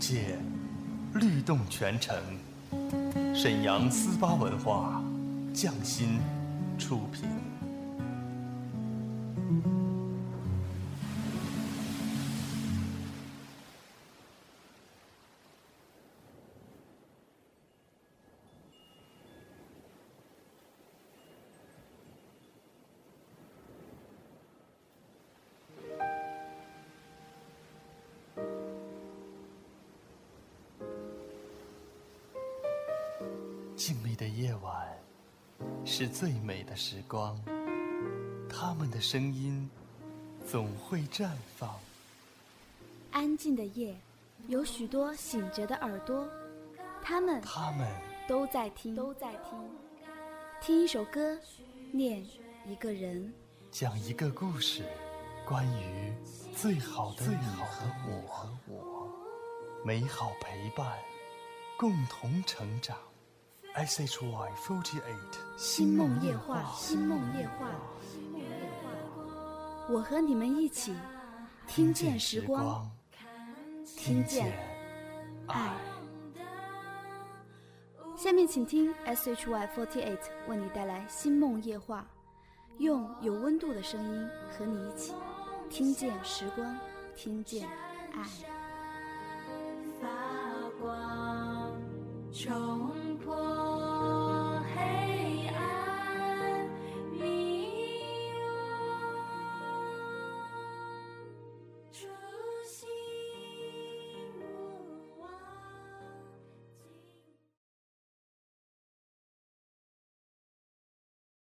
界，律动全城。沈阳思巴文化匠心出品。静谧的夜晚是最美的时光，他们的声音总会绽放。安静的夜，有许多醒着的耳朵，他们都在听，听一首歌，念一个人，讲一个故事，关于最好的你和我，美好陪伴，共同成长。SHY48 心梦夜话，我和你们一起听见时光，听见爱。下面请听 SHY48 为你带来心梦夜话，用有温度的声音和你一起听见时光，听见爱。发光冲破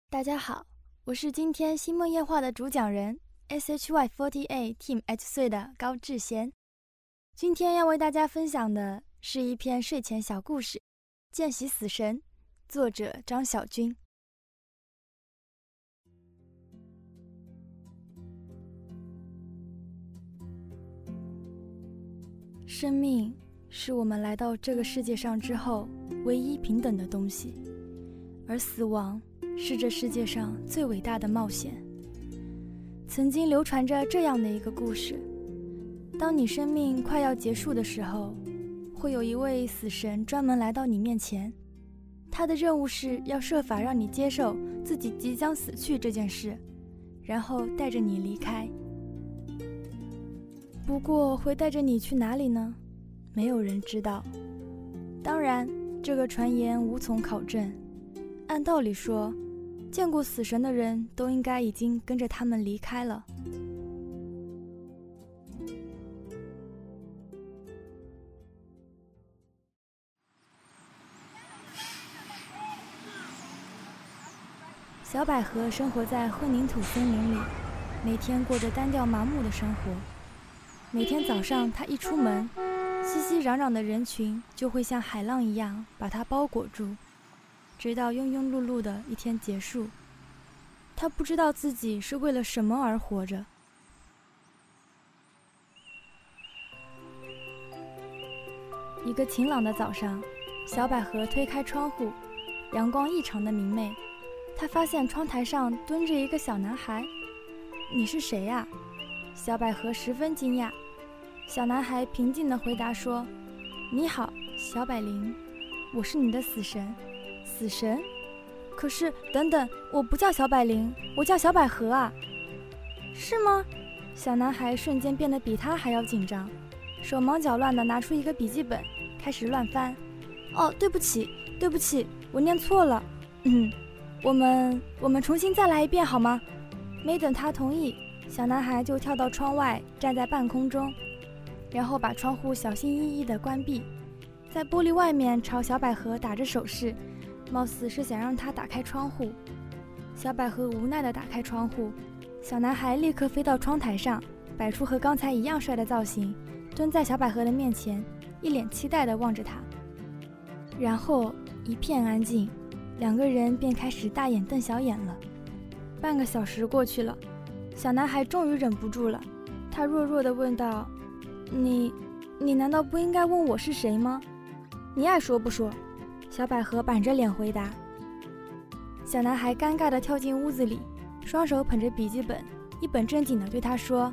大家好，我是今天心梦夜话的主讲人 SHY48 Team H 岁的高智贤。今天要为大家分享的是一篇睡前小故事《见习死神》，作者张小军。生命是我们来到这个世界上之后唯一平等的东西，而死亡是这世界上最伟大的冒险。曾经流传着这样的一个故事：当你生命快要结束的时候，会有一位死神专门来到你面前，他的任务是要设法让你接受自己即将死去这件事，然后带着你离开。不过会带着你去哪里呢？没有人知道。当然，这个传言无从考证。按道理说，见过死神的人都应该已经跟着他们离开了。小百合生活在混凝土森林里，每天过着单调麻木的生活。每天早上她一出门，熙熙攘攘的人群就会像海浪一样把她包裹住，直到庸庸碌碌的一天结束。他不知道自己是为了什么而活着。一个晴朗的早上，小百合推开窗户，阳光异常的明媚。她发现窗台上蹲着一个小男孩。你是谁呀？小百合十分惊讶。小男孩平静地回答说：你好，小百灵，我是你的死神。死神？可是等等，我不叫小百灵，我叫小百合啊。是吗？小男孩瞬间变得比他还要紧张，手忙脚乱地拿出一个笔记本开始乱翻。哦，对不起，我念错了。我们重新再来一遍好吗？没等他同意，小男孩就跳到窗外，站在半空中，然后把窗户小心翼翼地关闭，在玻璃外面朝小百合打着手势，貌似是想让他打开窗户。小百合无奈地打开窗户，小男孩立刻飞到窗台上，摆出和刚才一样帅的造型，蹲在小百合的面前，一脸期待地望着她。然后一片安静，两个人便开始大眼瞪小眼了。半个小时过去了，小男孩终于忍不住了，他弱弱地问道：你难道不应该问我是谁吗？你爱说不说？小百合板着脸回答。小男孩尴尬地跳进屋子里，双手捧着笔记本，一本正经地对他说：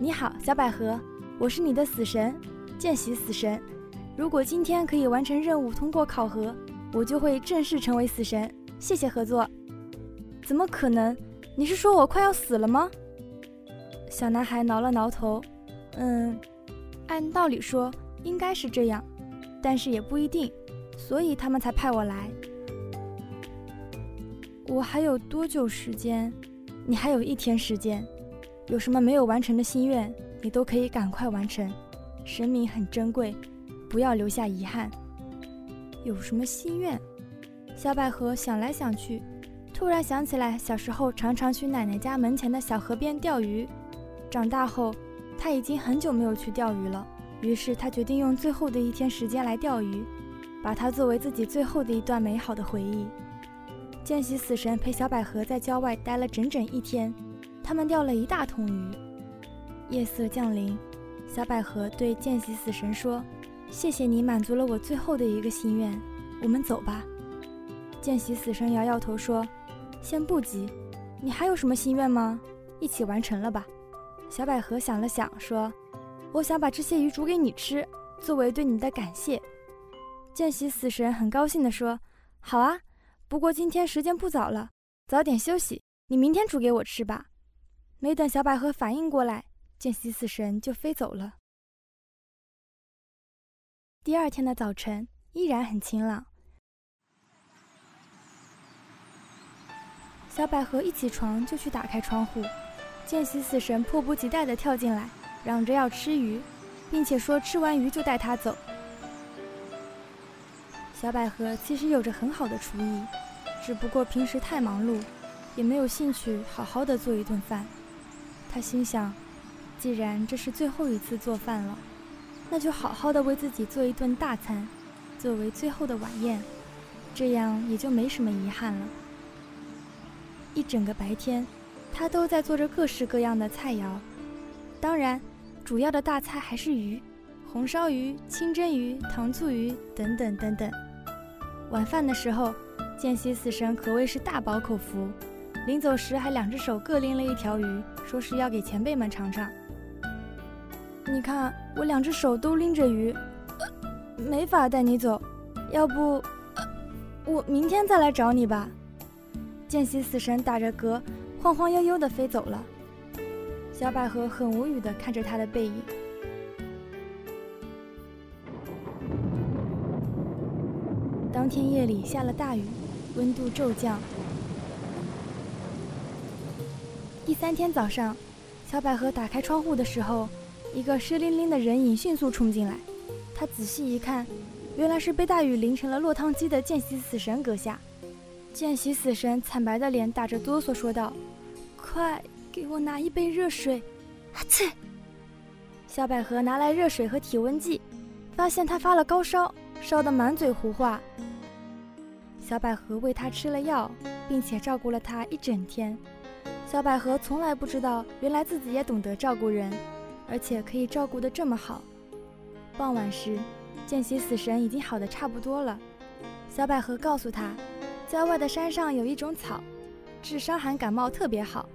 你好，小百合，我是你的死神，见习死神。如果今天可以完成任务，通过考核，我就会正式成为死神。谢谢合作。怎么可能？你是说我快要死了吗？小男孩挠了挠头，按道理说应该是这样，但是也不一定，所以他们才派我来。我还有多久时间？你还有1天时间，有什么没有完成的心愿，你都可以赶快完成。生命很珍贵，不要留下遗憾。有什么心愿？小百合想来想去，突然想起来小时候常常去奶奶家门前的小河边钓鱼。长大后，她已经很久没有去钓鱼了，于是她决定用最后的1天时间来钓鱼，把它作为自己最后的一段美好的回忆。见习死神陪小百合在郊外待了整整1天，他们钓了一大桶鱼。夜色降临，小百合对见习死神说：“谢谢你满足了我最后的一个心愿，我们走吧。”见习死神摇摇头说：“先不急，你还有什么心愿吗？一起完成了吧。”小百合想了想说：“我想把这些鱼煮给你吃，作为对你的感谢。”见习死神很高兴地说：“好啊。”不过今天时间不早了，早点休息，你明天煮给我吃吧。没等小百合反应过来，见习死神就飞走了。第2天的早晨依然很晴朗。小百合一起床就去打开窗户，见习死神迫不及待地跳进来，嚷着要吃鱼，并且说吃完鱼就带他走。小百合其实有着很好的厨艺，只不过平时太忙碌，也没有兴趣好好的做一顿饭。她心想，既然这是最后一次做饭了，那就好好的为自己做一顿大餐，作为最后的晚宴，这样也就没什么遗憾了。一整个白天，她都在做着各式各样的菜肴，当然，主要的大菜还是鱼，红烧鱼、清蒸鱼、糖醋鱼等等等等。晚饭的时候，见习死神可谓是大饱口福，临走时还2只手各拎了1条鱼，说是要给前辈们尝尝。你看，我2只手都拎着鱼，没法带你走，要不，我明天再来找你吧。见习死神打着嗝，晃晃悠悠地飞走了。小百合很无语地看着他的背影。当天夜里下了大雨，温度骤降。第3天早上，小百合打开窗户的时候，一个湿淋淋的人影迅速冲进来。她仔细一看，原来是被大雨淋成了落汤鸡的见习死神阁下。见习死神惨白的脸打着哆嗦说道：“快给我拿一杯热水。”啊嚏！小百合拿来热水和体温计，发现她发了高烧，烧得满嘴胡话。小百合为他吃了药，并且照顾了他一整天。小百合从来不知道，原来自己也懂得照顾人，而且可以照顾得这么好。傍晚时，见习死神已经好得差不多了。小百合告诉他，郊外的山上有一种草，治伤寒感冒特别好，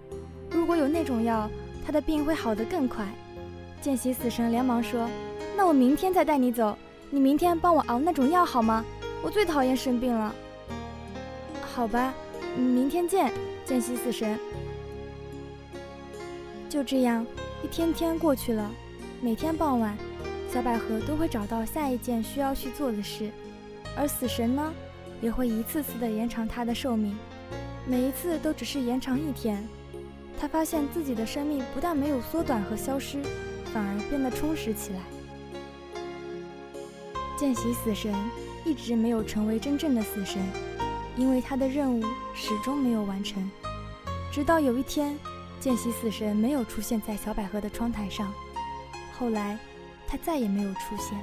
如果有那种药，他的病会好得更快。见习死神连忙说：“那我明天再带你走，你明天帮我熬那种药好吗？我最讨厌生病了。”“好吧，明天见，见习死神。”就这样，1天天过去了。每天傍晚，小百合都会找到下一件需要去做的事，而死神呢，也会一次次的延长她的寿命，每一次都只是延长1天。她发现自己的生命不但没有缩短和消失，反而变得充实起来。见习死神一直没有成为真正的死神，因为他的任务始终没有完成。直到有一天，见习死神没有出现在小百合的窗台上，后来他再也没有出现。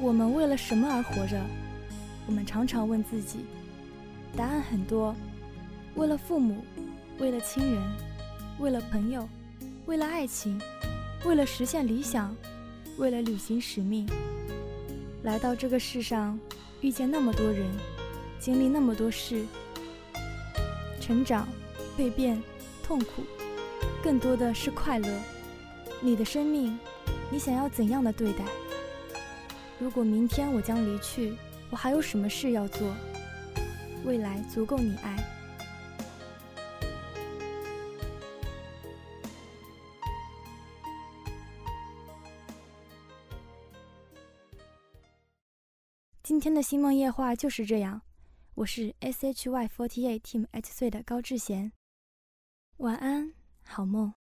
我们为了什么而活着？我们常常问自己，答案很多，为了父母，为了亲人，为了朋友，为了爱情，为了实现理想，为了履行使命。来到这个世上，遇见那么多人，经历那么多事，成长、蜕变、痛苦，更多的是快乐。你的生命你想要怎样的对待？如果明天我将离去，我还有什么事要做？未来足够你爱。今天的星梦夜话就是这样，我是 SHY48 Team H 岁的高智贤，晚安，好梦。